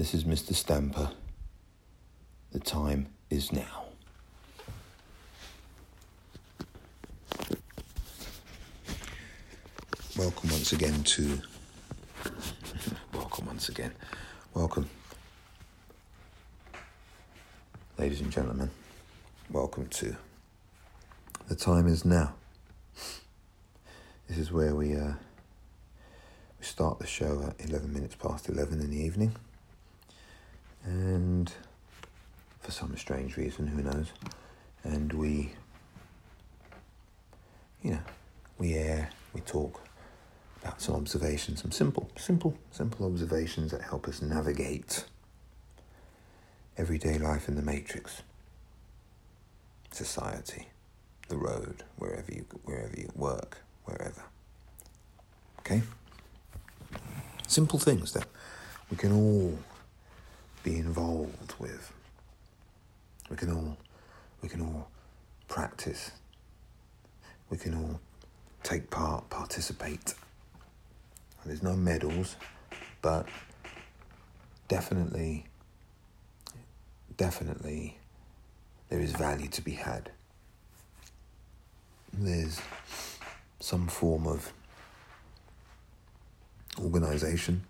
This is Mister Stamper. The time is now. Welcome, ladies and gentlemen. Welcome to The Time Is Now. This is where we start the show at 11 minutes past 11 in the evening, and for some strange reason, who knows, and we air, we talk about some observations, some simple observations that help us navigate everyday life in the matrix, society, the road, wherever you work, wherever. Okay? Simple things that we can all be involved with. We can all practice. We can all take part, participate. There's no medals, but definitely there is value to be had. There's some form of organisation.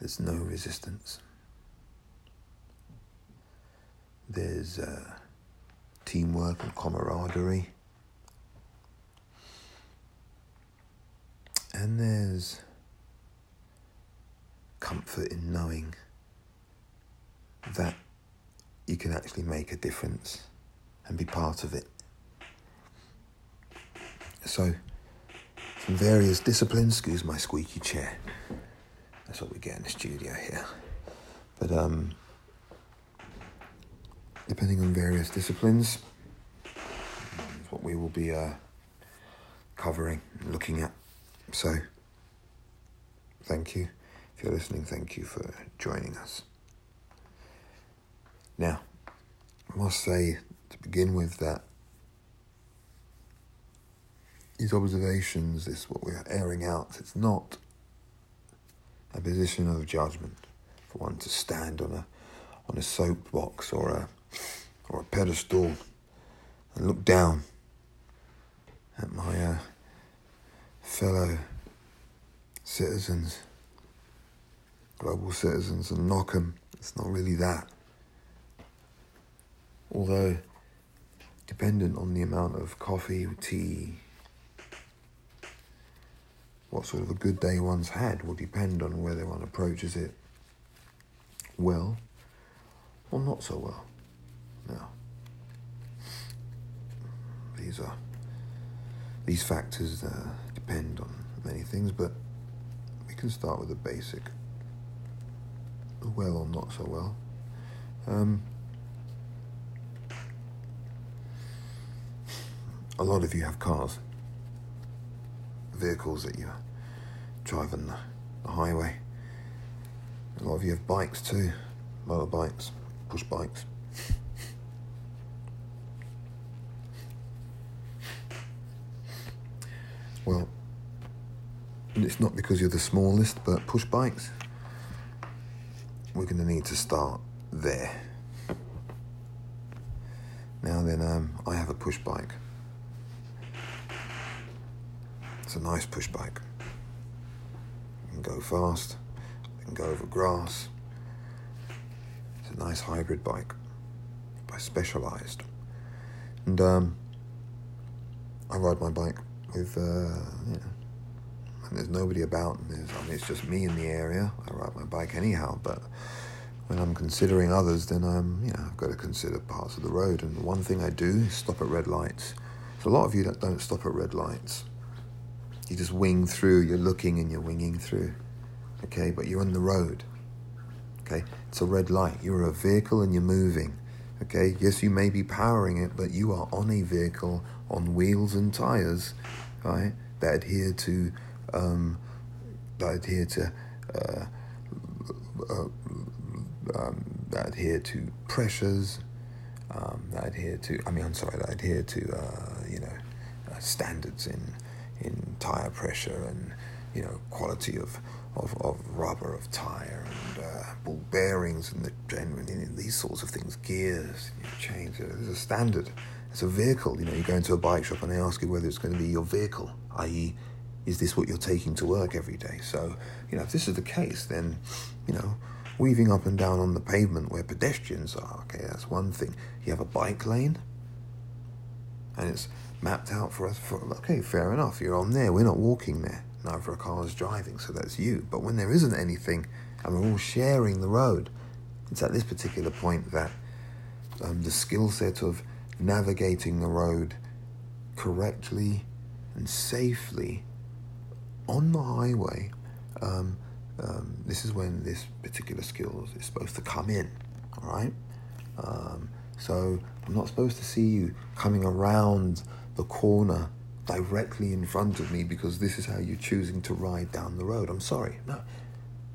There's no resistance. There's teamwork and camaraderie. And there's comfort in knowing that you can actually make a difference and be part of it. So, from various disciplines, excuse my squeaky chair, that's what we get in the studio here. But depending on various disciplines, that's what we will be covering and looking at. So, thank you. If you're listening, thank you for joining us. Now, I must say to begin with that these observations, this what we're airing out, it's not a position of judgment for one to stand on a soapbox or a pedestal and look down at my fellow citizens, global citizens, and knock them. It's not really that. Although, dependent on the amount of coffee, tea, what sort of a good day one's had will depend on whether one approaches it well or not so well. Now, these factors depend on many things, but we can start with the basic. Well or not so well. A lot of you have cars, vehicles that you drive on the highway. A lot of you have bikes too, motorbikes, push bikes. Well, it's not because you're the smallest, but push bikes, we're going to need to start there. Now then, I have a push bike. It's a nice push bike. It can go fast, it can go over grass. It's a nice hybrid bike by Specialized. And I ride my bike with, and there's nobody about, and it's just me in the area. I ride my bike anyhow, but when I'm considering others, then I've got to consider parts of the road. And the one thing I do is stop at red lights. There's a lot of you that don't stop at red lights. You just wing through, you're looking and you're winging through, okay? But you're on the road, okay? It's a red light. You're a vehicle and you're moving, okay? Yes, you may be powering it, but you are on a vehicle on wheels and tires, right? That adhere to pressures. That adhere to standards in tire pressure and you know, quality of rubber, of tire, and ball bearings, and these sorts of things, gears, you know, chains. There's a standard. It's a vehicle. You know, you go into a bike shop and they ask you whether it's going to be your vehicle, i.e., is this what you're taking to work every day? So, you know, if this is the case, then, you know, weaving up and down on the pavement where pedestrians are, okay, that's one thing. You have a bike lane, and it's mapped out for us. Okay, fair enough, you're on there. We're not walking there. Neither a car is driving, so that's you. But when there isn't anything, and we're all sharing the road, it's at this particular point that the skill set of navigating the road correctly and safely on the highway, this is when this particular skill is supposed to come in, all right? So I'm not supposed to see you coming around the corner directly in front of me because this is how you're choosing to ride down the road. I'm sorry. No.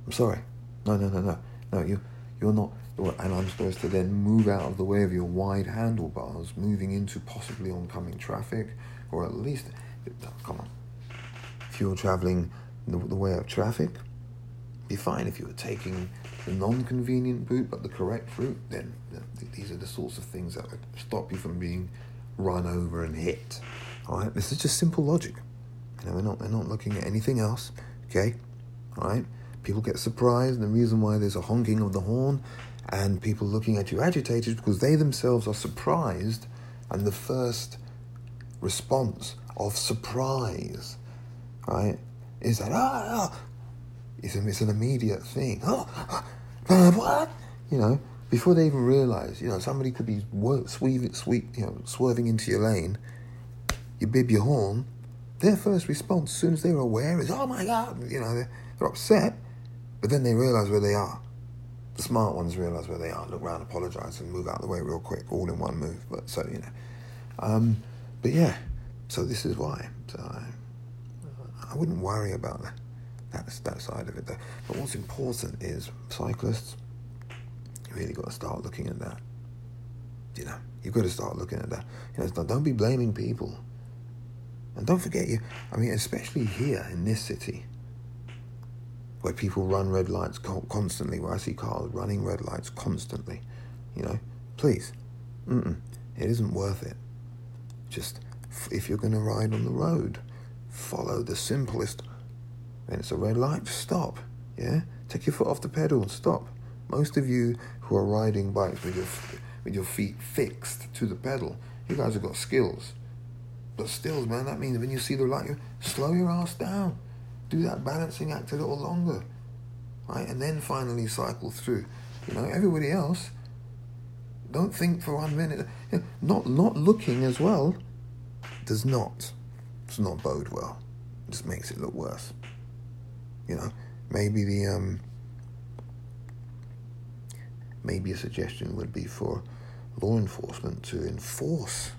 I'm sorry. No. No, you're not. And I'm supposed to then move out of the way of your wide handlebars, moving into possibly oncoming traffic, or at least... Come on. If you're travelling the way of traffic, be fine. If you were taking the non-convenient route but the correct route, then these are the sorts of things that would stop you from being run over and hit. All right, this is just simple logic. You know, we're not looking at anything else. Okay, all right. People get surprised. The reason why there's a honking of the horn and people looking at you agitated because they themselves are surprised, and the first response of surprise, right, is that it's an immediate thing. What? You know, before they even realise, you know, somebody could be swerving into your lane. You bib your horn. Their first response, as soon as they're aware, is "Oh my God!" You know, they're upset, but then they realise where they are. The smart ones realise where they are, look round, apologise, and move out of the way real quick, all in one move. But so you know, but yeah, so this is why. So I wouldn't worry about that. That's that side of it, though. But what's important is cyclists. You really got to start looking at that. You know, you've got to start looking at that. You know, don't be blaming people, and don't forget you. I mean, especially here in this city, where people run red lights constantly, where I see cars running red lights constantly. You know, please, it isn't worth it. Just if you're going to ride on the road, follow the simplest. When it's a red light, stop, yeah? Take your foot off the pedal and stop. Most of you who are riding bikes with your feet fixed to the pedal, you guys have got skills. But stills, man, that means when you see the light, you slow your ass down. Do that balancing act a little longer, right? And then finally cycle through. You know, everybody else, don't think for 1 minute. Not looking as well does not bode well. It just makes it look worse. You know, maybe a suggestion would be for law enforcement to enforce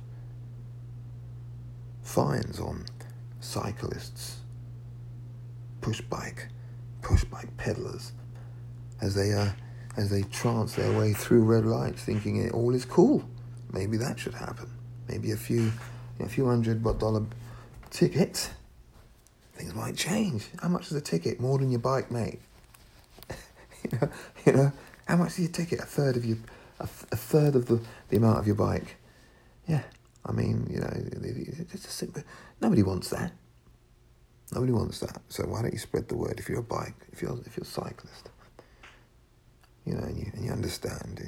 fines on cyclists, push bike peddlers, as they trance their way through red lights, thinking it all is cool. Maybe that should happen. Maybe a few $100 tickets. Things might change. How much is a ticket? More than your bike, mate. you know. How much is your ticket? A third of the amount of your bike. Yeah. I mean, you know, it's just simple. Nobody wants that. Nobody wants that. So why don't you spread the word? If you're a bike, if you're a cyclist, you know, and you understand,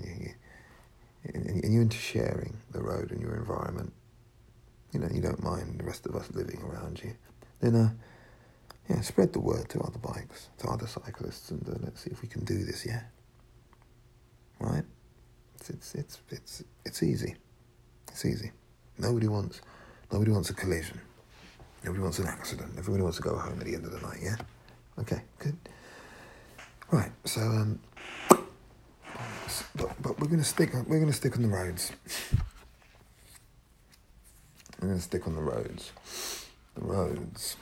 and you're into sharing the road and your environment. You know, you don't mind the rest of us living around you. Then yeah, spread the word to other bikes, to other cyclists, and let's see if we can do this, yeah? Right? It's easy. It's easy. Nobody wants a collision. Nobody wants an accident. Everybody wants to go home at the end of the night, yeah? Okay, good. Right, so but we're gonna stick on the roads. We're gonna stick on the roads. The roads.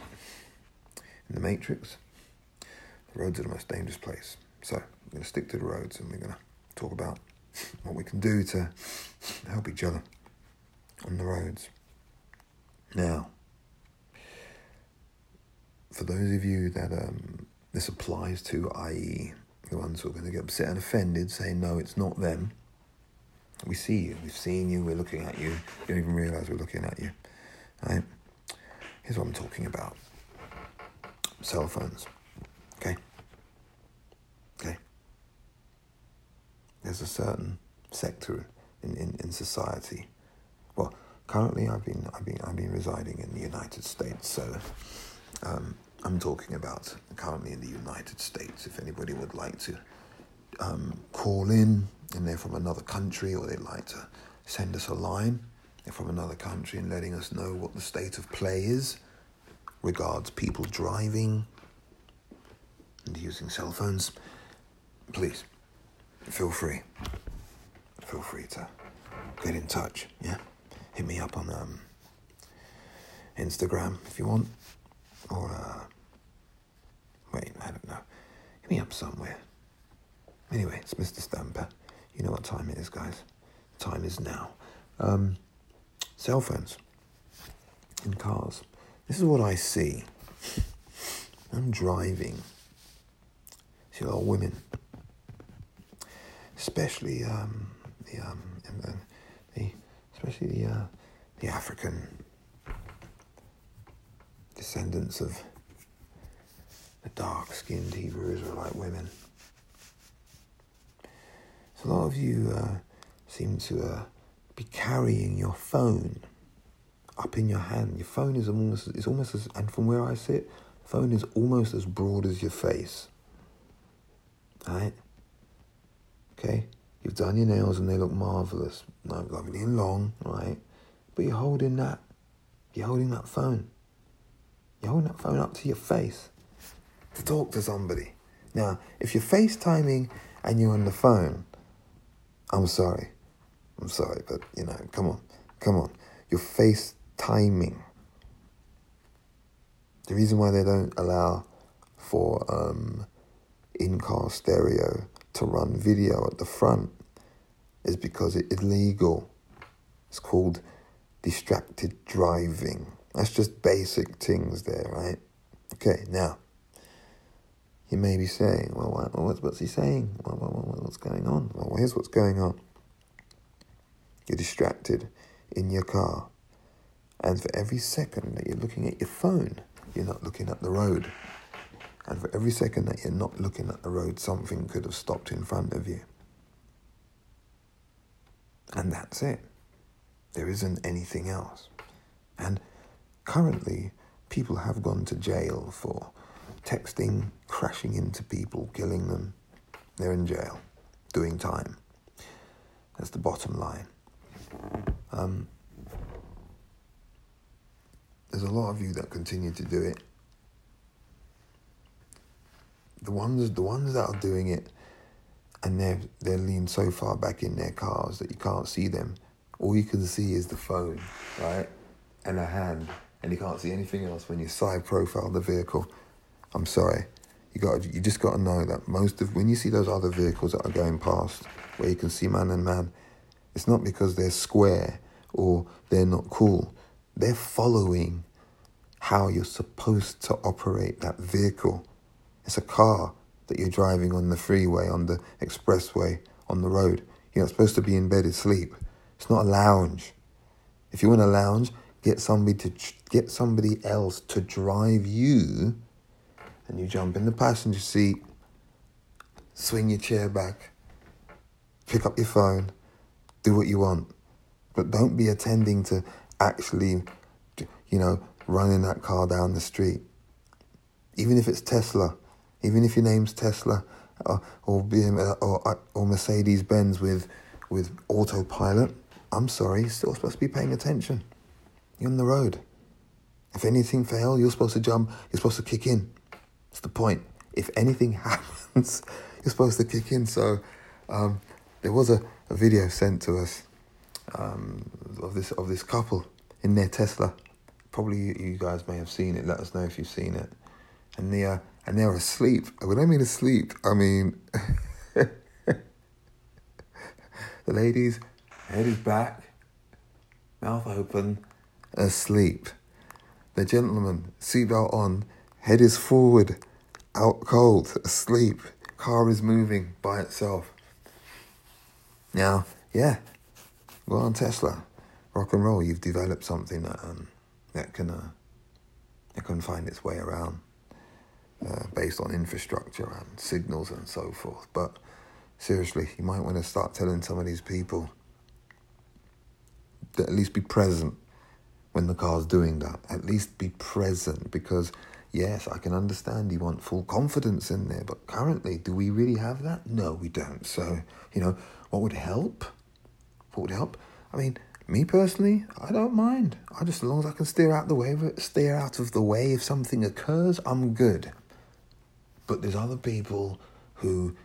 In the Matrix, the roads are the most dangerous place. So we're going to stick to the roads, and we're going to talk about what we can do to help each other on the roads. Now, for those of you that this applies to, i.e. the ones who are going to get upset and offended, saying, no, it's not them. We see you. We've seen you. We're looking at you. You don't even realise we're looking at you. Right? Here's what I'm talking about. Cell phones. Okay. There's a certain sector in society. Well, currently I've been residing in the United States, so I'm talking about currently in the United States. If anybody would like to call in and they're from another country, or they'd like to send us a line, they're from another country and letting us know what the state of play is regards people driving and using cell phones, please feel free to get in touch. Yeah, hit me up on Instagram if you want, or I don't know, hit me up somewhere. Anyway, it's Mr. Stamper. You know what time it is, guys. The time is now. Cell phones in cars. This is what I see. I'm driving. I see a lot of women, especially the African descendants of the dark-skinned Hebrew Israelite women. A lot of you seem to be carrying your phone up in your hand. Your phone is almost as, and from where I sit, the phone is almost as broad as your face. Alright? Okay? You've done your nails and they look marvellous. No, lovely and long, right? But you're holding that. You're holding that phone. You're holding that phone up to your face to talk to somebody. Now, if you're FaceTiming and you're on the phone, I'm sorry, but, you know, come on. You're FaceTiming. The reason why they don't allow for in-car stereo to run video at the front is because it's illegal. It's called distracted driving. That's just basic things there, right? Okay, now, you may be saying, well, what's he saying? Well, what's going on? Well, here's what's going on. You're distracted in your car. And for every second that you're looking at your phone, you're not looking at the road. And for every second that you're not looking at the road, something could have stopped in front of you. And that's it. There isn't anything else. And currently, people have gone to jail for texting, crashing into people, killing them. They're in jail, doing time. That's the bottom line. There's a lot of you that continue to do it. The ones that are doing it, and they're leaned so far back in their cars that you can't see them. All you can see is the phone, right, and a hand, and you can't see anything else when you side profile the vehicle. I'm sorry, you just got to know that when you see those other vehicles that are going past, where you can see man and man, it's not because they're square or they're not cool. They're following how you're supposed to operate that vehicle. It's a car that you're driving on the freeway, on the expressway, on the road. You're not supposed to be in bed asleep. It's not a lounge. If you want a lounge, get somebody else to drive you. And you jump in the passenger seat, swing your chair back, pick up your phone, do what you want. But don't be attending to actually, you know, running that car down the street. Even if it's Tesla, even if your name's Tesla or BMW or Mercedes-Benz with autopilot, I'm sorry, you're still supposed to be paying attention. You're on the road. If anything fails, you're supposed to jump, you're supposed to kick in. That's the point. If anything happens, you're supposed to kick in. So there was a video sent to us of this couple in their Tesla. Probably you guys may have seen it. Let us know if you've seen it. And they're asleep. When I mean asleep, I mean the lady's head is back, mouth open, asleep. The gentleman, seatbelt on, Head is forward, out cold, asleep. Car is moving by itself. Now, yeah, well on Tesla, rock and roll. You've developed something that can find its way around based on infrastructure and signals and so forth. But seriously, you might want to start telling some of these people to at least be present when the car's doing that. At least be present, because yes, I can understand you want full confidence in there, but currently, do we really have that? No, we don't. So, what would help? I mean, me personally, I don't mind. I just, as long as I can steer out of the way if something occurs, I'm good. But there's other people who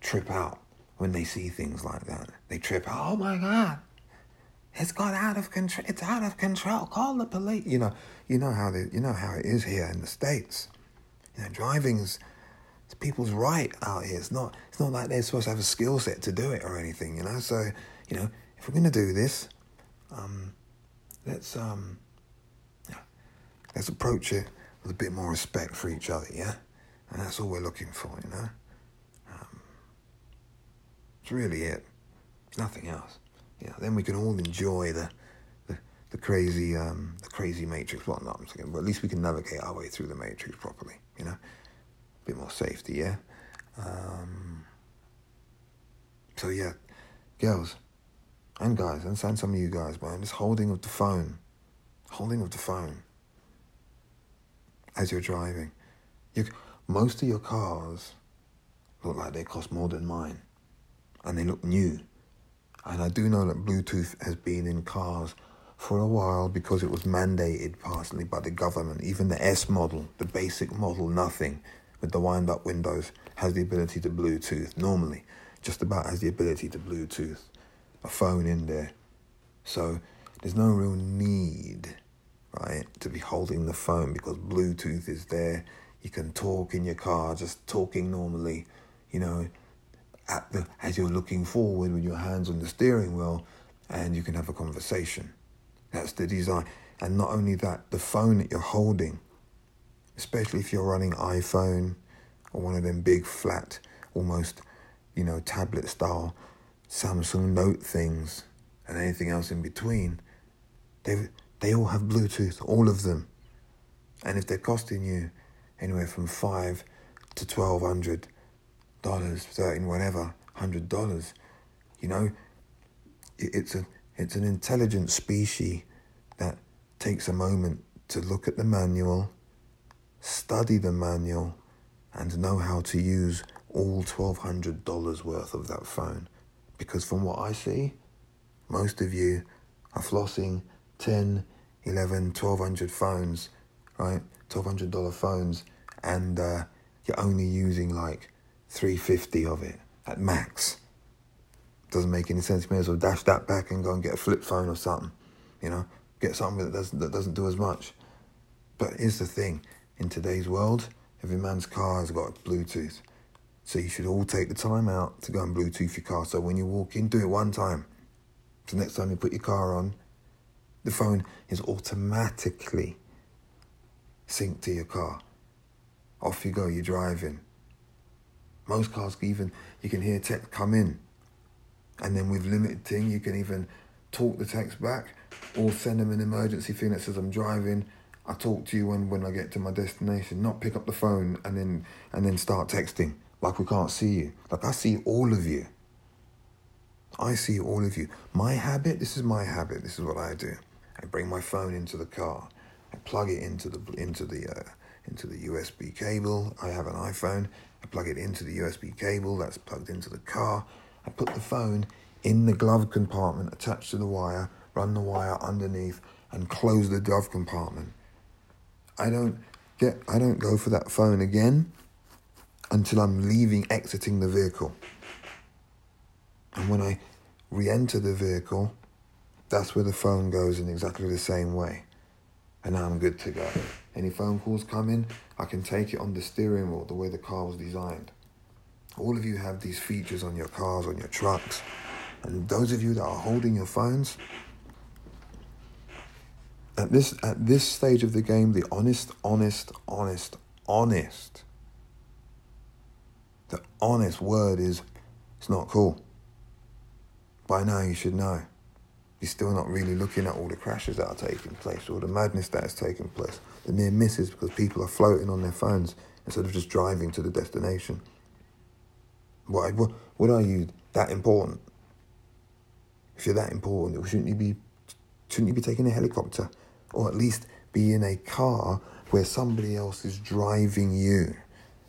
trip out when they see things like that. They trip out. Oh my God, it's gone out of control. It's out of control. Call the police. You know how it is here in the States. Driving's it's people's right out here. It's not like they're supposed to have a skill set to do it or anything. So if we're gonna do this, let's approach it with a bit more respect for each other. Yeah, and that's all we're looking for. It's really it. It's nothing else. Then we can all enjoy the crazy matrix. Well, not I'm thinking, but at least we can navigate our way through the matrix properly. A bit more safety, yeah. So yeah, girls and guys, and some of you guys, man, just holding of the phone as you're driving. Most of your cars look like they cost more than mine, and they look new. And I do know that Bluetooth has been in cars for a while because it was mandated partially by the government. Even the S model, the basic model, nothing, with the wind-up windows, has the ability to Bluetooth. Normally, just about has the ability to Bluetooth a phone in there. So there's no real need, right, to be holding the phone because Bluetooth is there. You can talk in your car, just talking normally, as you're looking forward with your hands on the steering wheel, and you can have a conversation. That's the design. And not only that, the phone that you're holding, especially if you're running iPhone or one of them big flat, almost, tablet style Samsung Note things and anything else in between, they all have Bluetooth, all of them. And if they're costing you anywhere from $500 to $1,200, $1,300, it's an intelligent species that takes a moment to look at the manual, study the manual, and know how to use all $1,200 worth of that phone. Because from what I see, most of you are flossing 10, 11, $1,200 phones, right? $1,200 phones, and you're only using like $350 of it at max. Doesn't make any sense. You may as well dash that back and go and get a flip phone or something. Get something that doesn't do as much. But here's the thing: in today's world, every man's car has got Bluetooth. So you should all take the time out to go and Bluetooth your car. So when you walk in, do it one time. So next time you put your car on, the phone is automatically synced to your car. Off you go. You're driving. Most cars, even you can hear text come in, and then with limited thing, you can even talk the text back or send them an emergency thing that says, I'm driving, I'll talk to you when I get to my destination, not pick up the phone and then start texting like we can't see you. Like I see all of you. This is my habit. This is what I do. I bring my phone into the car. I plug it into the USB cable. I have an iPhone. I plug it into the USB cable that's plugged into the car. I put the phone in the glove compartment attached to the wire, run the wire underneath and close the glove compartment. I don't go for that phone again until I'm exiting the vehicle. And when I re-enter the vehicle, that's where the phone goes in exactly the same way. And now I'm good to go. Any phone calls come in, I can take it on the steering wheel, the way the car was designed. All of you have these features on your cars, on your trucks. And those of you that are holding your phones, at this stage of the game, the honest, honest, honest, honest. The honest word is, it's not cool. By now you should know. You're still not really looking at all the crashes that are taking place, all the madness that is taking place, the near misses because people are floating on their phones instead of just driving to the destination. What are you that important? If you're that important, shouldn't you be taking a helicopter, or at least be in a car where somebody else is driving you,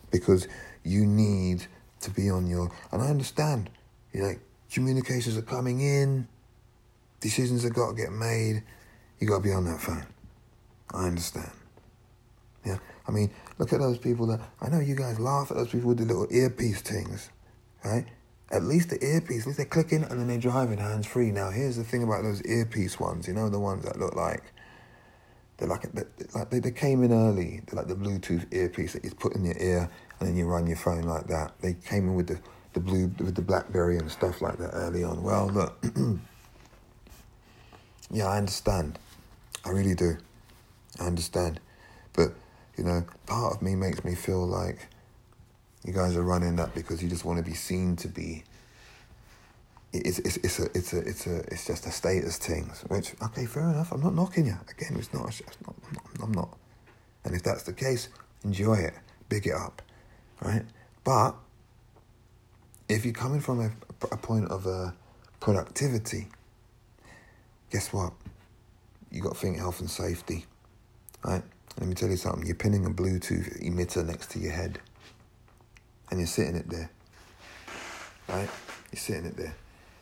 because you need to be on your. And I understand, communications are coming in, decisions have got to get made. You got to be on that phone. I understand. Yeah, look at those people that I know. You guys laugh at those people with the little earpiece things, right? At least they're clicking and then they're driving hands-free. Now, here's the thing about those earpiece ones, the ones that look like, they came in early. They're like the Bluetooth earpiece that you put in your ear and then you run your phone like that. They came in with the BlackBerry and stuff like that early on. Well, look, yeah, I understand. I really do. I understand. But, part of me makes me feel like, you guys are running that because you just want to be seen to be. It's just a status thing. Which, okay, fair enough. I'm not knocking you. Again, I'm not. And if that's the case, enjoy it, big it up, right? But if you're coming from a point of productivity, guess what? You got to think health and safety, right? Let me tell you something. You're pinning a Bluetooth emitter next to your head. And you're sitting it there, right? You're sitting it there.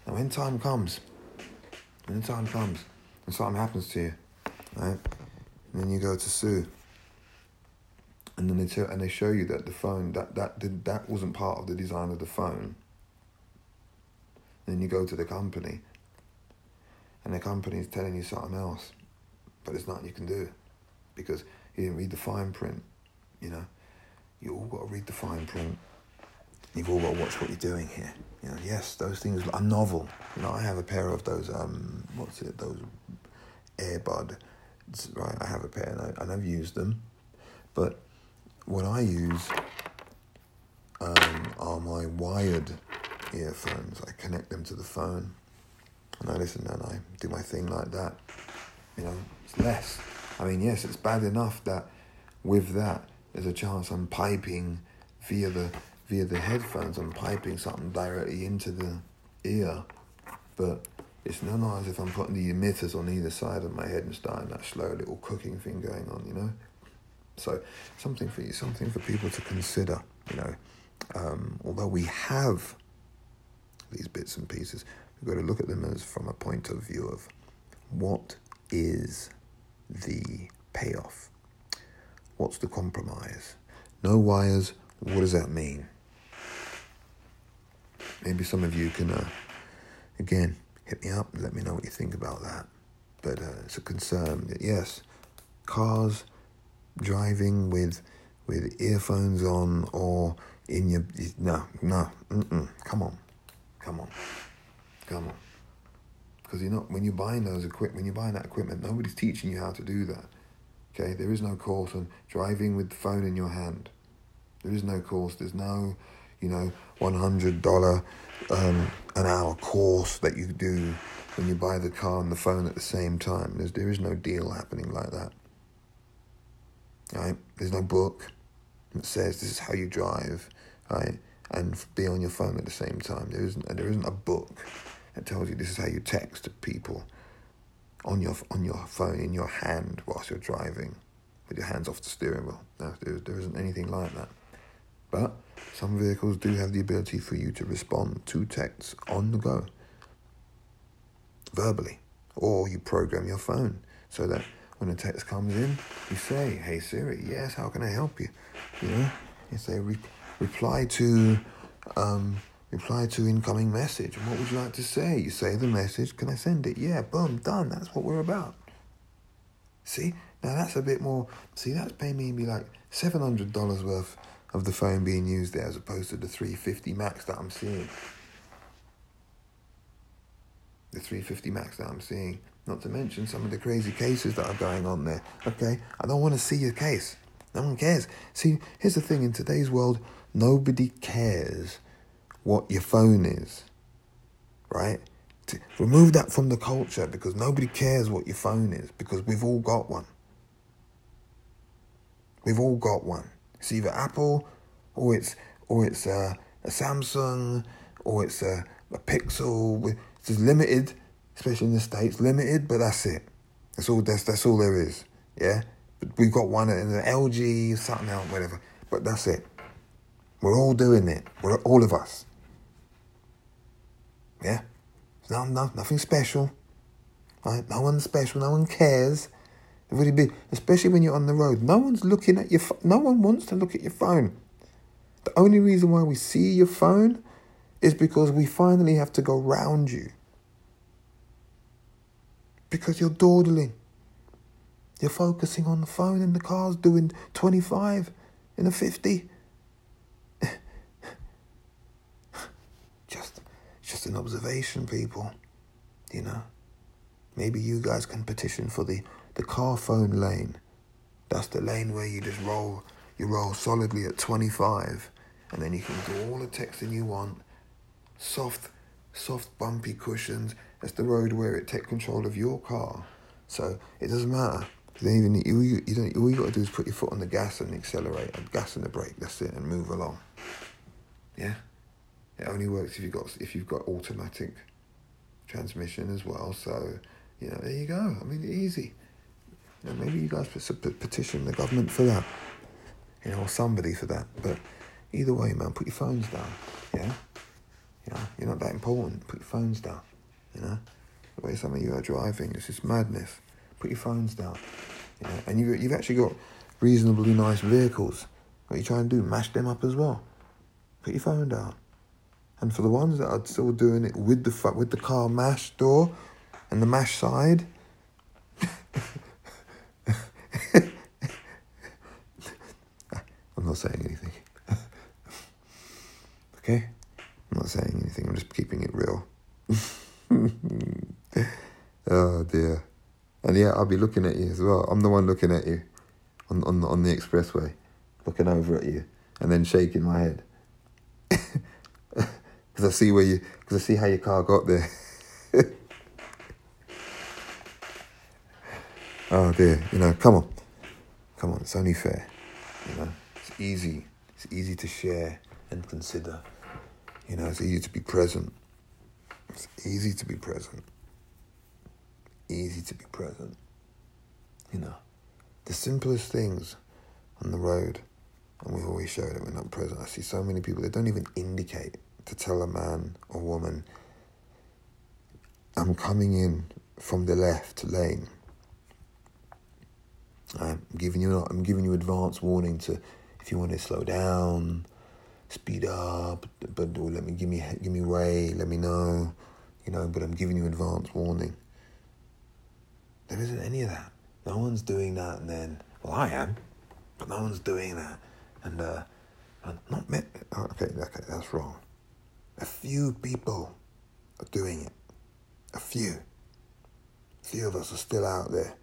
And when the time comes, and something happens to you, right? And then you go to sue. And then they show you that the phone, that wasn't part of the design of the phone. And then you go to the company, and the company is telling you something else, but there's nothing you can do because you didn't read the fine print, You all got to read the fine print. You've all got to watch what you're doing here. Yes, those things are novel. I have a pair of those, those Airbuds, right? I have a pair and I've used them. But what I use are my wired earphones. I connect them to the phone and I listen and I do my thing like that. It's less. Yes, it's bad enough that with that, there's a chance I'm piping via the headphones. I'm piping something directly into the ear, but it's not as if I'm putting the emitters on either side of my head and starting that slow little cooking thing going on. So something for you, something for people to consider. Although we have these bits and pieces, we've got to look at them as from a point of view of what is the payoff. What's the compromise? No wires, what does that mean? Maybe some of you can, again, hit me up and let me know what you think about that. But it's a concern that, yes, cars, driving with earphones on or in your... No, come on. Because when you're buying that equipment, nobody's teaching you how to do that. Okay, there is no course on driving with the phone in your hand. There is no course. There's no, $100 an hour course that you do when you buy the car and the phone at the same time. There is no deal happening like that. All right? There's no book that says this is how you drive, right? And be on your phone at the same time. There isn't a book that tells you this is how you text people. On your phone, in your hand, whilst you're driving, with your hands off the steering wheel. No, there isn't anything like that. But some vehicles do have the ability for you to respond to texts on the go, verbally, or you program your phone so that when a text comes in, you say, "Hey Siri, yes, how can I help you?" You say, "Reply to incoming message. What would you like to say?" You say the message. "Can I send it?" Yeah, boom, done. That's what we're about. See? Now that's a bit more... See, that's paying me like $700 worth of the phone being used there as opposed to the $350 max that I'm seeing. Not to mention some of the crazy cases that are going on there. Okay, I don't want to see your case. No one cares. See, here's the thing. In today's world, nobody cares what your phone is, right? Remove that from the culture, because nobody cares what your phone is, because we've all got one. We've all got one. It's either Apple, or it's a Samsung, or it's a Pixel. It's just limited, especially in the States. Limited, but that's it. That's all there is. Yeah, but we've got one in the LG, something else, whatever. But that's it. We're all doing it. We're all of us. Yeah. No, nothing special. Right? No one's special. No one cares. It really be, especially when you're on the road. No one's looking at your. No one wants to look at your phone. The only reason why we see your phone is because we finally have to go round you. Because you're dawdling. You're focusing on the phone, and the car's doing 25 and a 50. Just an observation, people, you know. Maybe you guys can petition for the car phone lane. That's the lane where you just roll solidly at 25, and then you can do all the texting you want. Soft bumpy cushions. That's the road where it takes control of your car. So it doesn't matter. All you got to do is put your foot on the gas and accelerate, and gas and the brake. That's it, and move along. Yeah. It only works if you've got automatic transmission as well. So, you know, there you go. I mean, easy. You know, maybe you guys petition the government for that, you know, or somebody for that. But either way, man, put your phones down. Yeah, you know, you're not that important. Put your phones down. You know, the way some of you are driving, it's just madness. Put your phones down. You know, and you've actually got reasonably nice vehicles. What are you trying to do? Mash them up as well. Put your phone down. And for the ones that are still doing it with the car mash door and the mash side, I'm not saying anything. Okay? I'm not saying anything. I'm just keeping it real. Oh dear. And yeah, I'll be looking at you as well. I'm the one looking at you on the expressway, looking over at you and then shaking my head. Because I see how your car got there. Oh dear, you know, come on, it's only fair, you know. It's easy to share and consider, you know. It's easy to be present, you know. The simplest things on the road, and we always show that we're not present. I see so many people, they don't even indicate to tell a man or woman, I'm coming in from the left lane. I'm giving you advance warning to, if you want to slow down, speed up, but give me way, let me know, you know. But I'm giving you advance warning. There isn't any of that. No one's doing that. And then, well, I am, but no one's doing that. And Okay, that's wrong. A few people are doing it. A few of us are still out there,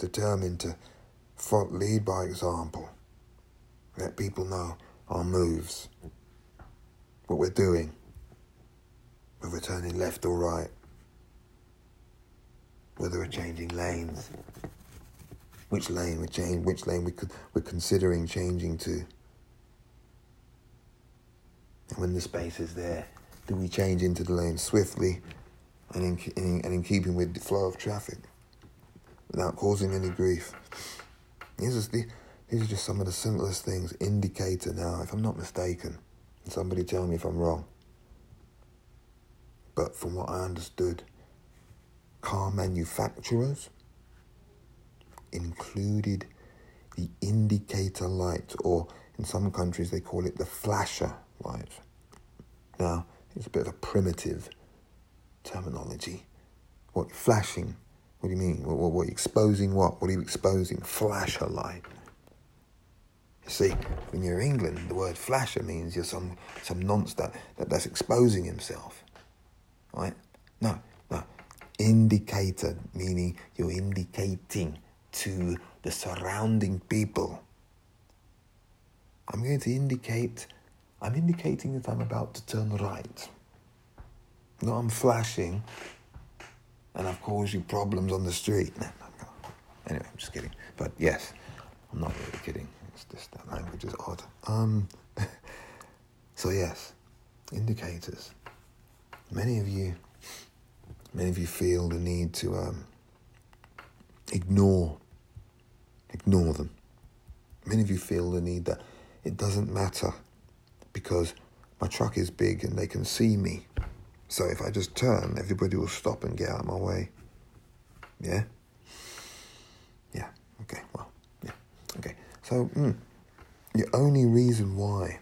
determined to lead by example. Let people know our moves, what we're doing, whether we're turning left or right, whether we're changing lanes, which lane we're considering changing to. And when the space is there, do we change into the lane swiftly and in keeping with the flow of traffic without causing any grief? These are just some of the simplest things. Indicator now, if I'm not mistaken, and somebody tell me if I'm wrong. But from what I understood, car manufacturers included the indicator light, or in some countries they call it the flasher. Right. Now, it's a bit of a primitive terminology. What, flashing? What do you mean? What exposing what? What are you exposing? Flasher light. You see, when you're in England, the word flasher means you're some nonce that's exposing himself. Right? No. Indicator, meaning you're indicating to the surrounding people I'm going to indicate, I'm indicating that I'm about to turn right. No, I'm flashing and I've caused you problems on the street. Anyway, I'm just kidding. But yes, I'm not really kidding. It's just that language is odd. So yes, indicators. Many of you feel the need to ignore them. Many of you feel the need that it doesn't matter because my truck is big and they can see me. So if I just turn, everybody will stop and get out of my way. Yeah? Yeah. Okay. Well, yeah. Okay. So, the only reason why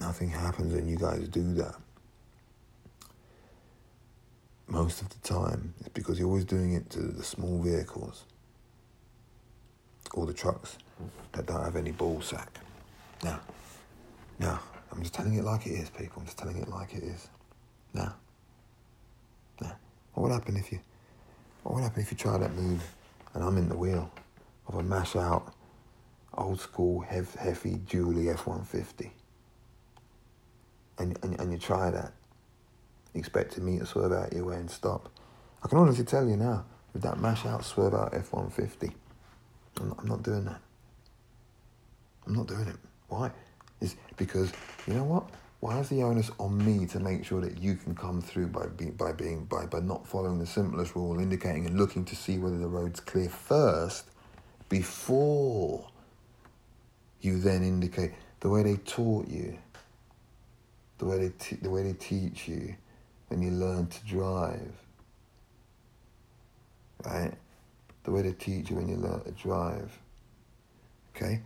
nothing happens when you guys do that most of the time is because you're always doing it to the small vehicles or the trucks that don't have any ball sack. Now, I'm just telling it like it is, people. I'm just telling it like it is. Now, what would happen if you try that move and I'm in the wheel of a mash out old school hefty Julie F-150 and you try that, expecting me to swerve out your way and stop? I can honestly tell you now, with that mash out swerve out F-150, I'm not doing that. I'm not doing it. Why? It's because, you know what? Why is the onus on me to make sure that you can come through by not following the simplest rule, indicating and looking to see whether the road's clear first before you then indicate? The way they taught you, the way they teach you when you learn to drive, right? The way they teach you when you learn to drive, okay?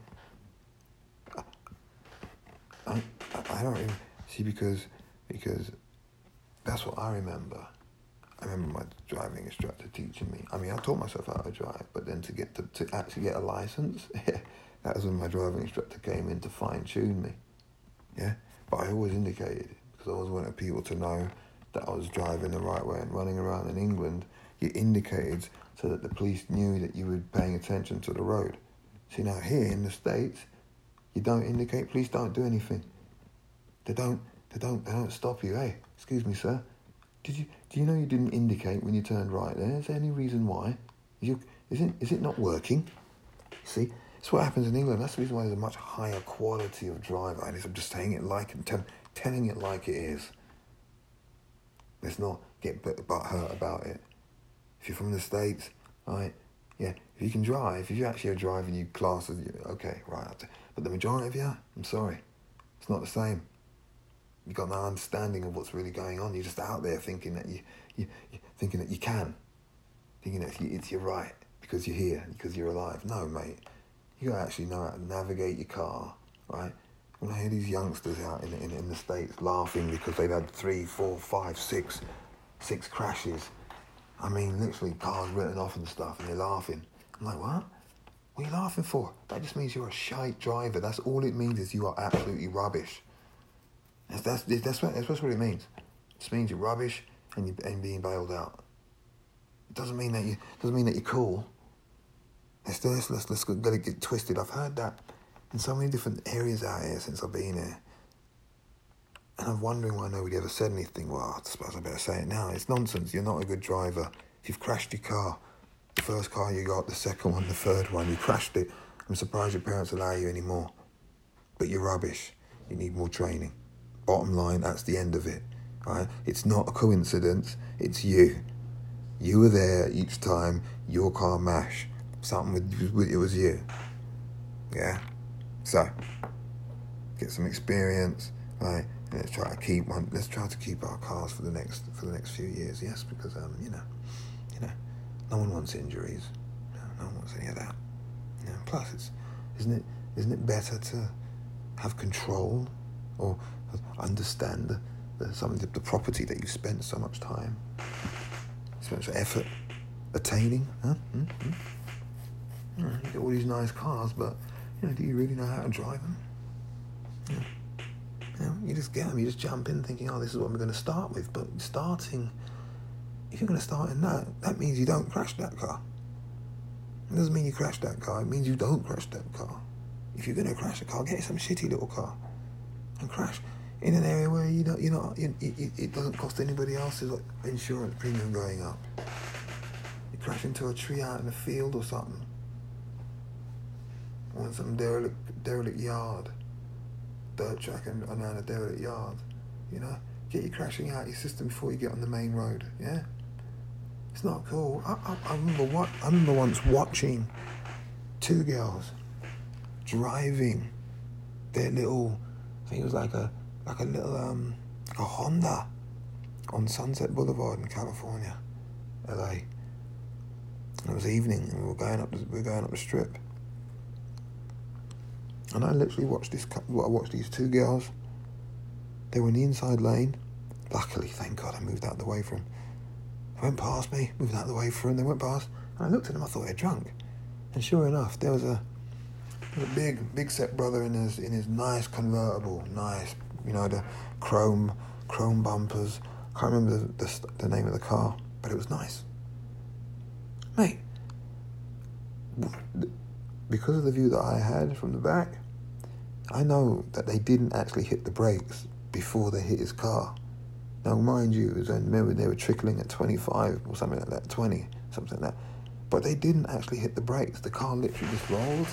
I don't even see, because that's what I remember. I remember my driving instructor teaching me. I mean, I taught myself how to drive, but then to get to actually get a license, that was when my driving instructor came in to fine tune me. Yeah, but I always indicated because I always wanted people to know that I was driving the right way, and running around in England, you indicated so that the police knew that you were paying attention to the road. See, now here in the States, you don't indicate, police don't do anything. They don't stop you. Hey, excuse me, sir. Do you know you didn't indicate when you turned right there? Is there any reason why? Is it not working? See? It's what happens in England. That's the reason why there's a much higher quality of driver. I'm just saying it like and telling it like it is. Let's not get butthurt about it. If you're from the States, right? Yeah, if you can drive, if you actually are driving, you class as, okay, right. But the majority of you, I'm sorry, it's not the same. You've got no understanding of what's really going on. You're just out there thinking that you can, thinking that it's your right because you're here, because you're alive. No, mate, you gotta actually know how to navigate your car, right? When I hear these youngsters out in the States laughing because they've had 3, 4, 5, 6 crashes, I mean, literally cars written off and stuff, and they're laughing. I'm like, what? What are you laughing for? That just means you're a shite driver. That's all it means, is you are absolutely rubbish. That's what it means. It just means you're rubbish and you're being bailed out. It doesn't mean that you're cool. Let's gotta get twisted. I've heard that in so many different areas out here since I've been here, and I'm wondering why nobody ever said anything. Well, I suppose I better say it now. It's nonsense. You're not a good driver. If you've crashed your car, the first car you got, the second one, the third one, you crashed it. I'm surprised your parents allow you anymore. But you're rubbish. You need more training. Bottom line, that's the end of it. Right? It's not a coincidence. It's you. You were there each time your car mashed. It was you. Yeah? So, get some experience. Right? And let's try to keep our cars for the next few years. Yes, because, no one wants injuries. No one wants any of that. Plus, isn't it better to have control or understand the property that you spent so much time, so much effort attaining? Huh? Mm-hmm. You get all these nice cars, but do you really know how to drive them? You just get them. You just jump in thinking, oh, this is what we're going to start with. But starting. If you're going to start in that means you don't crash that car. It doesn't mean you crash that car. It means you don't crash that car. If you're going to crash a car, get some shitty little car and crash in an area where it doesn't cost anybody else's insurance premium going up. You crash into a tree out in the field or something, or in some derelict yard, dirt track and around a derelict yard. You know, get your crashing out of your system before you get on the main road. Yeah, it's not cool. I remember once watching two girls driving their little, I think it was like a little Honda on Sunset Boulevard in California, LA. It was evening and we were going up the strip, and I literally watched these two girls. They were in the inside lane. Luckily, thank God, I moved out of the way for them. They went past me, moved out of the way for them. They went past, and I looked at them. I thought they're drunk, and sure enough, there was a big set brother in his nice convertible, the chrome bumpers. I can't remember the name of the car, but it was nice, mate. Because of the view that I had from the back, I know that they didn't actually hit the brakes before they hit his car. Now, mind you, it was when they were trickling at 25 or something like that, 20, something like that. But they didn't actually hit the brakes. The car literally just rolled.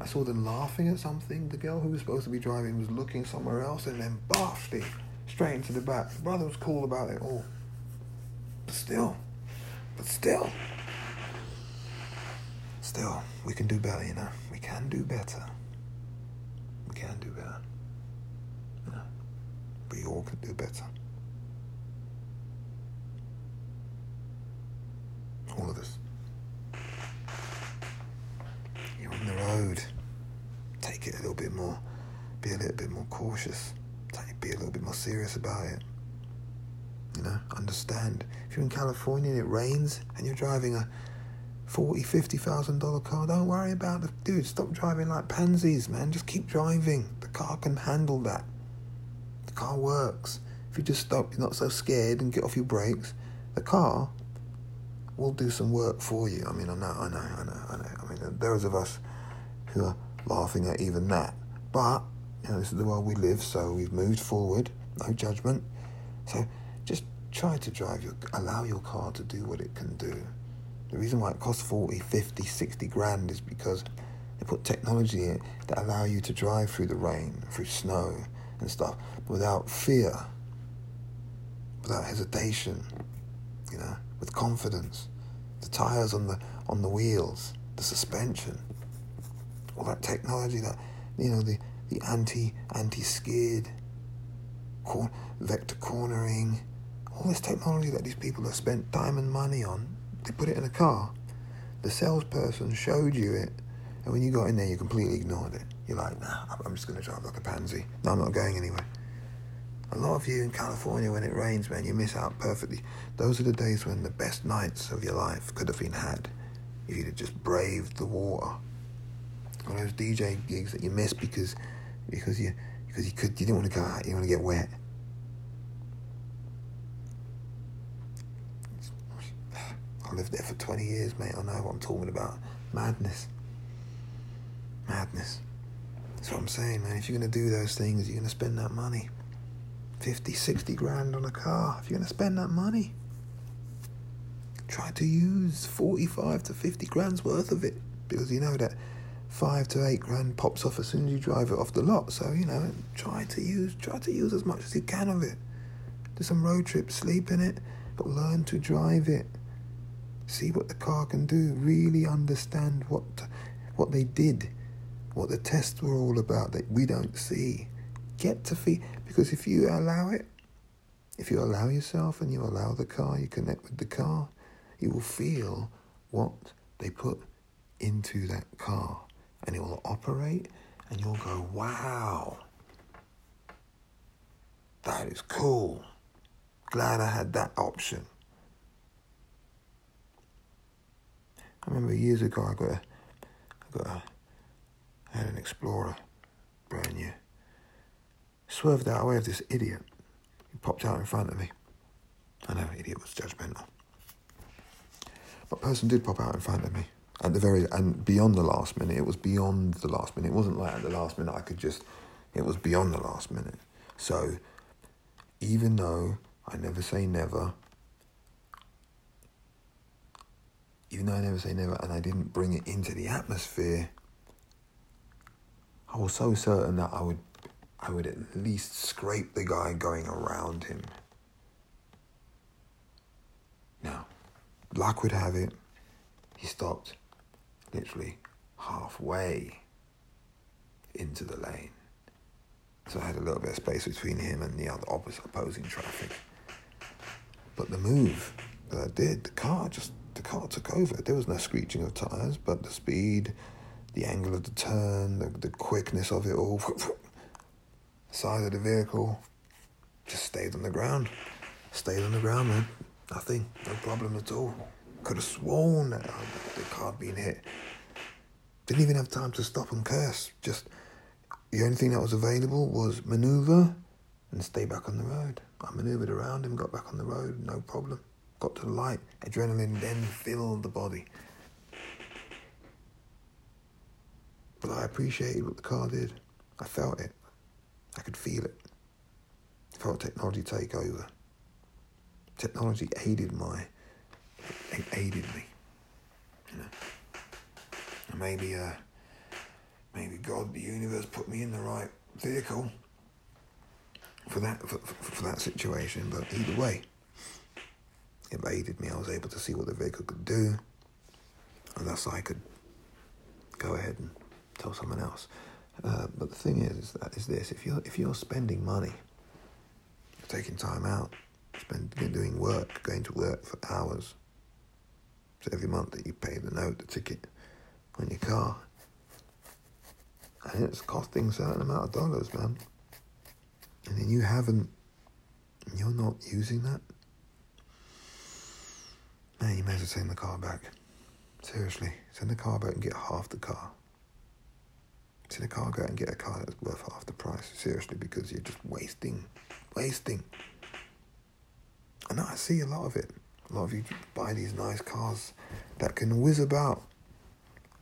I saw them laughing at something. The girl who was supposed to be driving was looking somewhere else, and then bashed it straight into the back. The brother was cool about it all. But still, we can do better, you know. We can do better. You know? We all can do better. All of us. On the road, take it a little bit more, be a little bit more cautious, be a little bit more serious about it, you know, understand. If you're in California and it rains and you're driving a $40,000-$50,000 car, don't worry about it, dude. Stop driving like pansies, man. Just keep driving. The car can handle that. The car works. If you just stop, you're not so scared, and get off your brakes, the car will do some work for you. I mean, I know. I mean, those of us who are laughing at even that. But, you know, this is the world we live, so we've moved forward. No judgment. So just try to allow your car to do what it can do. The reason why it costs 40, 50, 60 grand is because they put technology in that allow you to drive through the rain, through snow and stuff without fear, without hesitation, you know, with confidence. The tires on the wheels, the suspension, all that technology, that, you know, the anti-skid, vector cornering, all this technology that these people have spent time and money on. They put it in a car. The salesperson showed you it, and when you got in there, you completely ignored it. You're like, nah, I'm just going to drive like a pansy. No, I'm not going anywhere. A lot of you in California, when it rains, man, you miss out perfectly. Those are the days when the best nights of your life could have been had if you'd have just braved the water. All those DJ gigs that you missed because you didn't want to go out, you didn't want to get wet. I lived there for 20 years, mate. I know what I'm talking about. Madness. That's what I'm saying, man. If you're going to do those things, you're going to spend that money. 50, 60 grand on a car. If you're going to spend that money, try to use 45 to 50 grand's worth of it, because you know that 5 to 8 grand pops off as soon as you drive it off the lot. So, you know, try to use as much as you can of it. Do some road trips, sleep in it, but learn to drive it. See what the car can do. Really understand what they did, what the tests were all about that we don't see. Get to feel, because if you allow it, if you allow yourself and you allow the car, you connect with the car, you will feel what they put into that car, and it will operate, and you'll go, wow, that is cool. Glad I had that option. I remember years ago I had an Explorer, brand new. Swerved out of the way of this idiot. He popped out in front of me. I know, idiot was judgmental. But person did pop out in front of me. at the very, and beyond the last minute, it was beyond the last minute. It wasn't like at the last minute I could just, it was beyond the last minute. So even though I never say never, and I didn't bring it into the atmosphere, I was so certain that I would at least scrape the guy going around him. Now, luck would have it, he stopped literally halfway into the lane. So I had a little bit of space between him and the other opposing traffic. But the move that I did, the car took over. There was no screeching of tyres, but the speed, the angle of the turn, the quickness of it all, size of the vehicle, just stayed on the ground. Stayed on the ground, man. Nothing, no problem at all. Could have sworn that the car had been hit. Didn't even have time to stop and curse. Just the only thing that was available was manoeuvre and stay back on the road. I manoeuvred around him, got back on the road, no problem. Got to the light, adrenaline then filled the body. But I appreciated what the car did. I felt it. I could feel it. I felt technology take over. Technology aided me. You know. And maybe God, the universe, put me in the right vehicle for that situation. But either way, it aided me. I was able to see what the vehicle could do, and thus I could go ahead and tell someone else. But the thing is this: if you're spending money, taking time out, doing work, going to work for hours, so every month that you pay the note, the ticket on your car, and it's costing a certain amount of dollars, man, and then you're not using that. Man, you may as well send the car back. Seriously, send the car back and get half the car. Send the car back and get a car that's worth half the price. Seriously, because you're just wasting. And I see a lot of it. A lot of you buy these nice cars that can whiz about,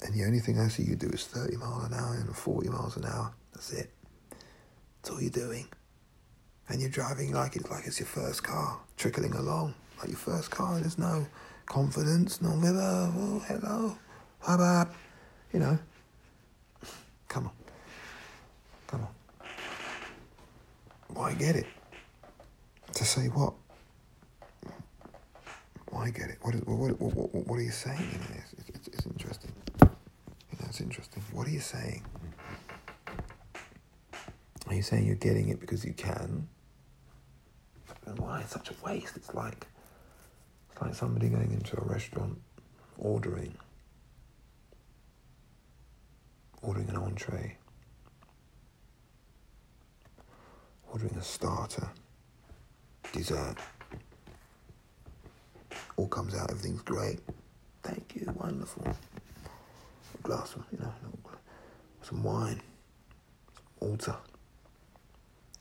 and the only thing I see you do is 30 miles an hour and 40 miles an hour. That's it. That's all you're doing. And you're driving like it's your first car, trickling along. Like your first car, there's no confidence, no river, oh, hello, hubbub, you know. Come on. Why get it? To say what? Why get it? What are you saying in this? It's interesting. You know, it's interesting. What are you saying? Are you saying you're getting it because you can? And why it's such a waste? It's like somebody going into a restaurant, ordering an entree, ordering a starter, dessert, all comes out, everything's great, thank you, wonderful, a glass of, some wine, some water,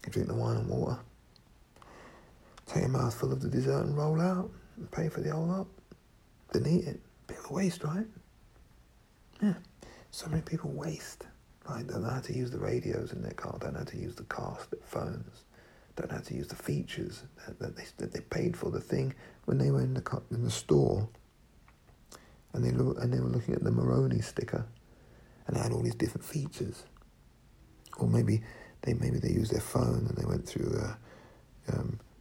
you drink the wine and water, take a mouthful of the dessert and roll out, and pay for the whole lot. Then eat it. Bit of a waste, right? Yeah. So many people waste. Like, don't know how to use the radios in their car. Don't know how to use the cars, the phones. Don't know how to use the features that they paid for. The thing when they were in the store, and they were looking at the Moroni sticker, and it had all these different features. Or maybe they used their phone and they went through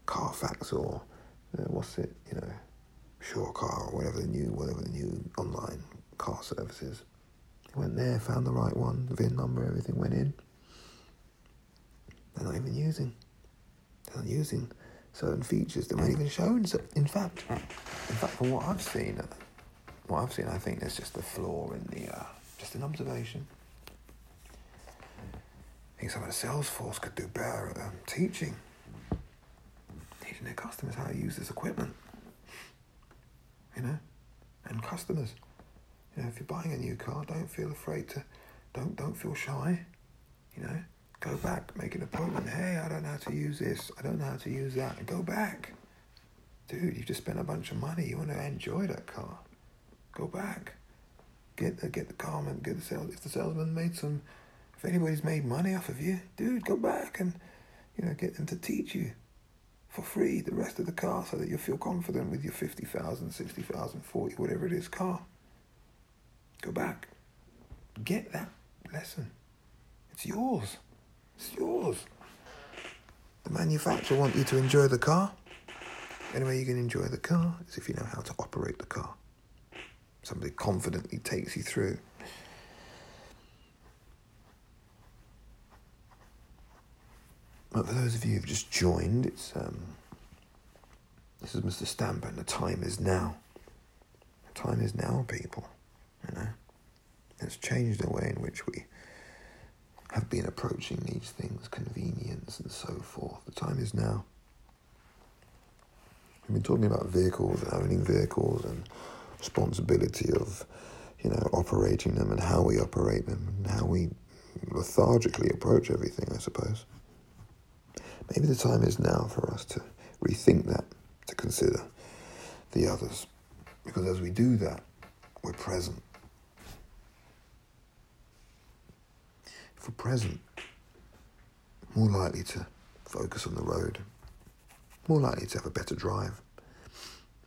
Carfax or. Sure Car or whatever the new online car service is. They went there, found the right one, the VIN number, everything went in. They're not even using. They're not using certain features. They're not even shown. In fact, from what I've seen, I think there's just a flaw in the. Just an observation. I think some of the sales force could do better at teaching. Teaching their customers how to use this equipment, and customers, if you're buying a new car, don't feel afraid to, don't feel shy, go back, make an appointment. Hey, I don't know how to use this, I don't know how to use that, and go back, dude. You've just spent a bunch of money. You want to enjoy that car. Go back, get the comment, get the sales. If the salesman made some, if anybody's made money off of you, dude, go back and, you know, get them to teach you for free the rest of the car so that you feel confident with your 50,000, 60,000, 40, whatever it is, car. Go back. Get that lesson. It's yours. It's yours. The manufacturer wants you to enjoy the car. The only way you can enjoy the car is if you know how to operate the car. Somebody confidently takes you through. But for those of you who've just joined, it's this is Mr. Stamper, and the time is now. The time is now, people. You know, it's changed the way in which we have been approaching these things, convenience and so forth. The time is now. We've been talking about vehicles and owning vehicles and responsibility of, you know, operating them and how we operate them and how we lethargically approach everything, I suppose. Maybe the time is now for us to rethink that, to consider the others. Because as we do that, we're present. If we're present, more likely to focus on the road, more likely to have a better drive,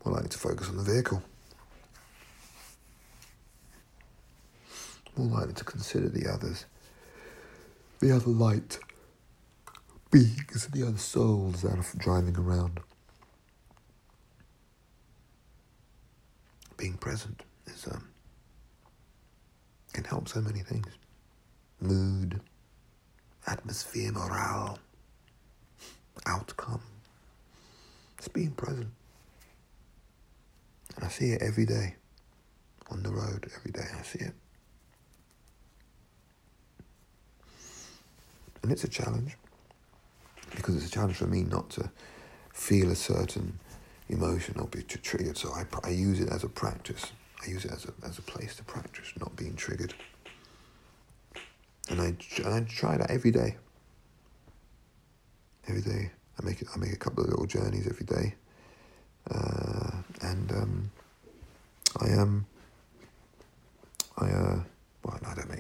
more likely to focus on the vehicle, more likely to consider the others, the other light beings, the other souls that are driving around. Being present is can help so many things. Mood, atmosphere, morale, outcome. It's being present. And I see it every day. On the road, every day I see it. And it's a challenge. Because it's a challenge for me not to feel a certain emotion or be triggered. So I use it as a practice. I use it as a place to practice not being triggered. And I try that every day. Every day I make a couple of little journeys every day, I don't make a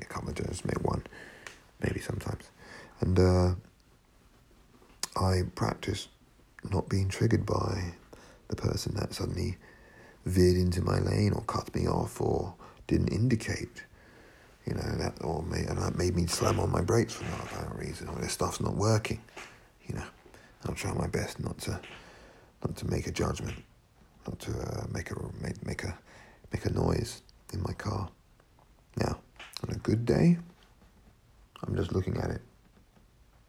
couple of journeys. Make one, maybe sometimes, and I practice not being triggered by the person that suddenly veered into my lane or cut me off or didn't indicate. You know, that made me slam on my brakes for no apparent reason, or this stuff's not working. You know, I'll try my best not to make a judgment, not to make a noise in my car. Now, on a good day, I'm just looking at it,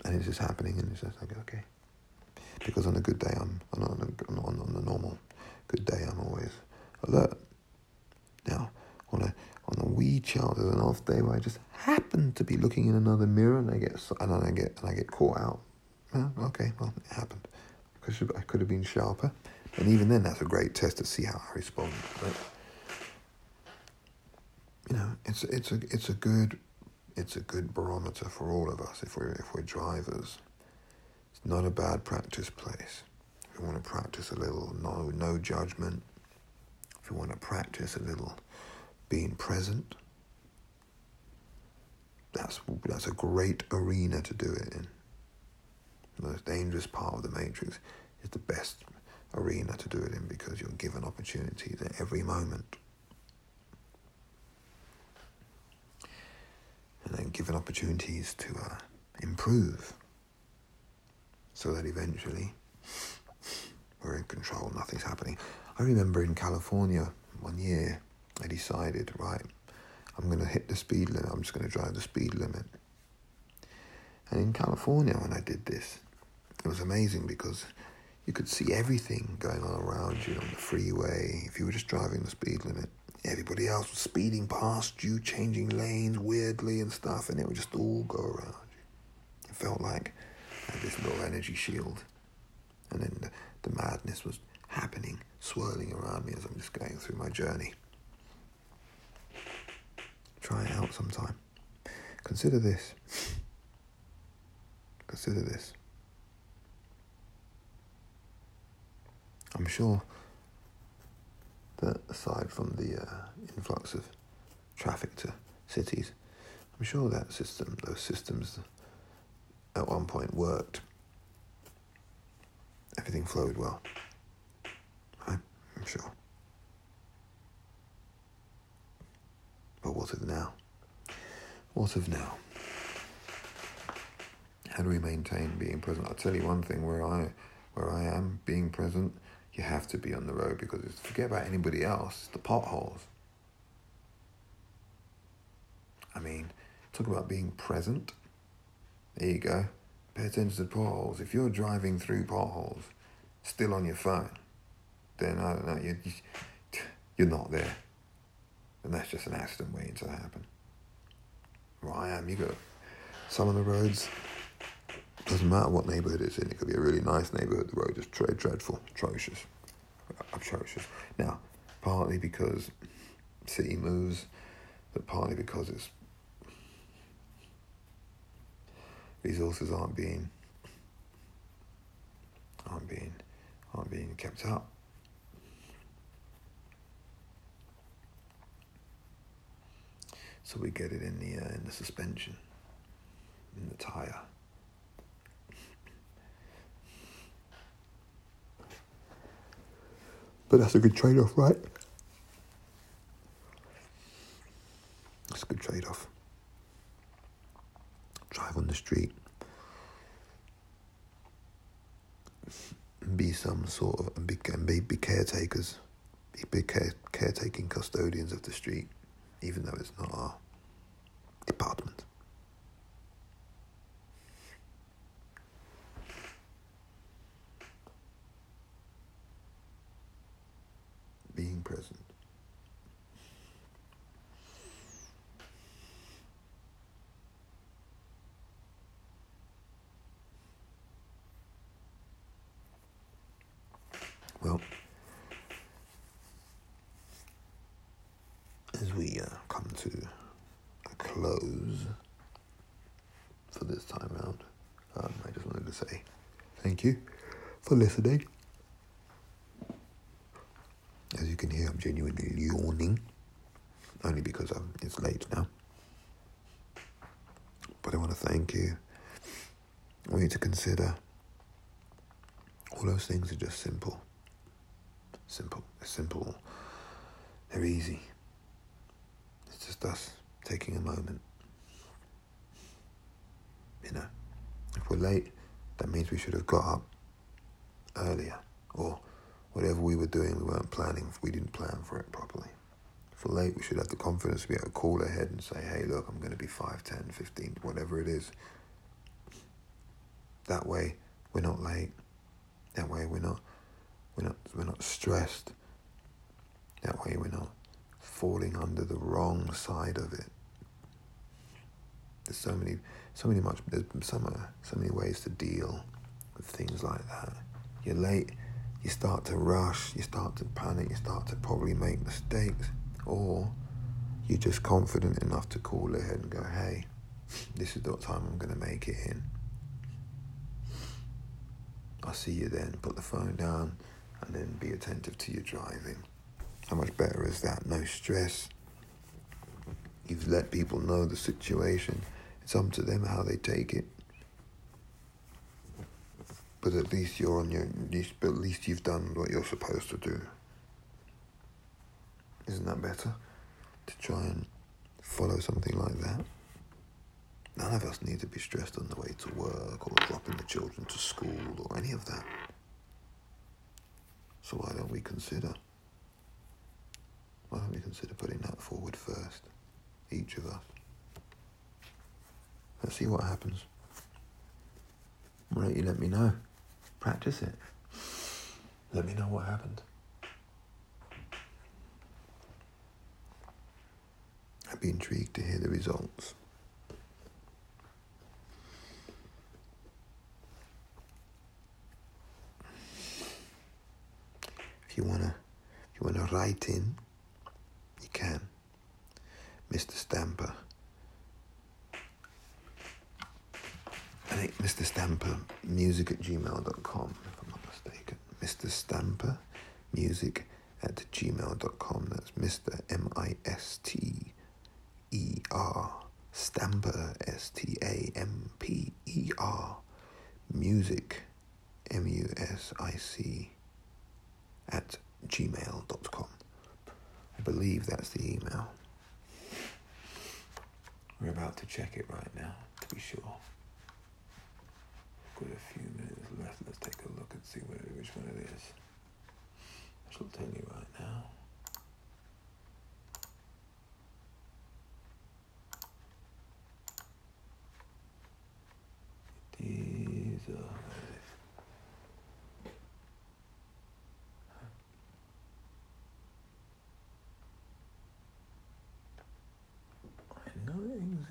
and it's just happening, and it's just like okay, because on a good day, on the normal good day, I'm always alert. Now, on a wee child, there's an off day where I just happen to be looking in another mirror and I get caught out. Oh, okay, well, it happened. I could have been sharper. And even then, that's a great test to see how I respond. But, you know, it's a good barometer for all of us if we're drivers. It's not a bad practice place. If we want to practice a little no judgment, if we want to practice a little being present, that's a great arena to do it in. The most dangerous part of the Matrix is the best arena to do it in, because you're given opportunities at every moment. And then given opportunities to improve, so that eventually we're in control, nothing's happening. I remember in California one year, I decided, right, I'm going to hit the speed limit. I'm just going to drive the speed limit. And in California, when I did this, it was amazing because you could see everything going on around you on the freeway. If you were just driving the speed limit, everybody else was speeding past you, changing lanes weirdly and stuff, and it would just all go around you. It felt like I had this little energy shield. And then the madness was happening, swirling around me as I'm just going through my journey. Try it out sometime. Consider this. Consider this. I'm sure that aside from the influx of traffic to cities. I'm sure that those systems at one point worked. Everything flowed well. I'm sure. But what of now? What of now? How do we maintain being present? I'll tell you one thing, where I am, being present, you have to be on the road, because it's, forget about anybody else, the potholes. I mean, talk about being present. There you go. Pay attention to the potholes. If you're driving through potholes, still on your phone, then I don't know, you're not there. And that's just an accident waiting to happen. Well, I am, you got some of the roads, doesn't matter what neighbourhood it's in, it could be a really nice neighbourhood, the road is dreadful, atrocious. Now, partly because city moves, but partly because it's resources aren't being kept up. So we get it in the suspension, in the tire. But that's a good trade-off, right? That's a good trade-off. Drive on the street. Be some sort of, and be caretakers. Be caretaking custodians of the street. Even though it's not our department. Being present. Well, as we come to a close for this time round, I just wanted to say thank you for listening. As you can hear, I'm genuinely yawning, only because it's late now. But I want to thank you. I want you to consider all those things are just simple. They're simple. They're easy. It's just us taking a moment. You know, if we're late, that means we should have got up earlier, or whatever we were doing, we weren't planning, we didn't plan for it properly. If we're late, we should have the confidence to be able to call ahead and say, hey, look, I'm going to be 5, 10, 15, whatever it is. That way, we're not late. That way, we're not stressed. That way, we're not falling under the wrong side of it. There's so many ways to deal with things like that. You're late. You start to rush, you start to panic, you start to probably make mistakes, or you're just confident enough to call ahead and go, hey, this is the time I'm going to make it in. I'll see you then. Put the phone down and then be attentive to your driving. How much better is that? No stress. You've let people know the situation. It's up to them how they take it. But at least you've done what you're supposed to do. Isn't that better? To try and follow something like that. None of us need to be stressed on the way to work or dropping the children to school or any of that. So why don't we consider putting that forward first? Each of us. Let's see what happens. Why don't you let me know? Practice it. Let me know what happened. I'd be intrigued to hear the results. If you wanna write in, you can. Mister Stamper. I think Mr. Stamper, music@gmail.com, if I'm not mistaken. Mr. Stamper, music@gmail.com. That's Mr. M-I-S-T E-R, Stamper, S-T-A-M-P-E-R, music, M-U-S-I-C, at gmail.com. I believe that's the email. We're about to check it right now, to be sure. Got a few minutes left. Let's take a look and see which one it is. I shall tell you right now. It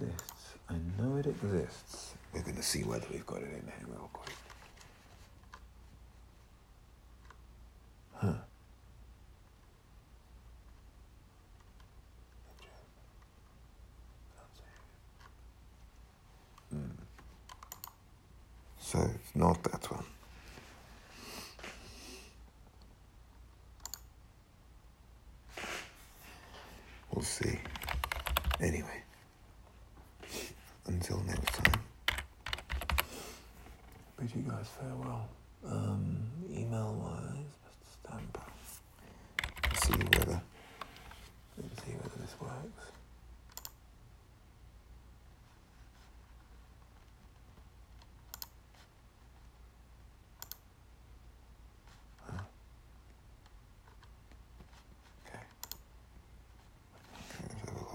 is, I know it exists. We're going to see whether we've got it in here real quick. Huh. So it's not that one. We'll see. Anyway. Until next time. Bid you guys farewell. Email-wise, Mister Stamper. Let's see whether this works. Huh. Okay. Let's have a look.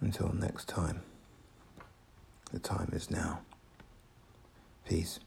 Until next time, the time is now. Peace.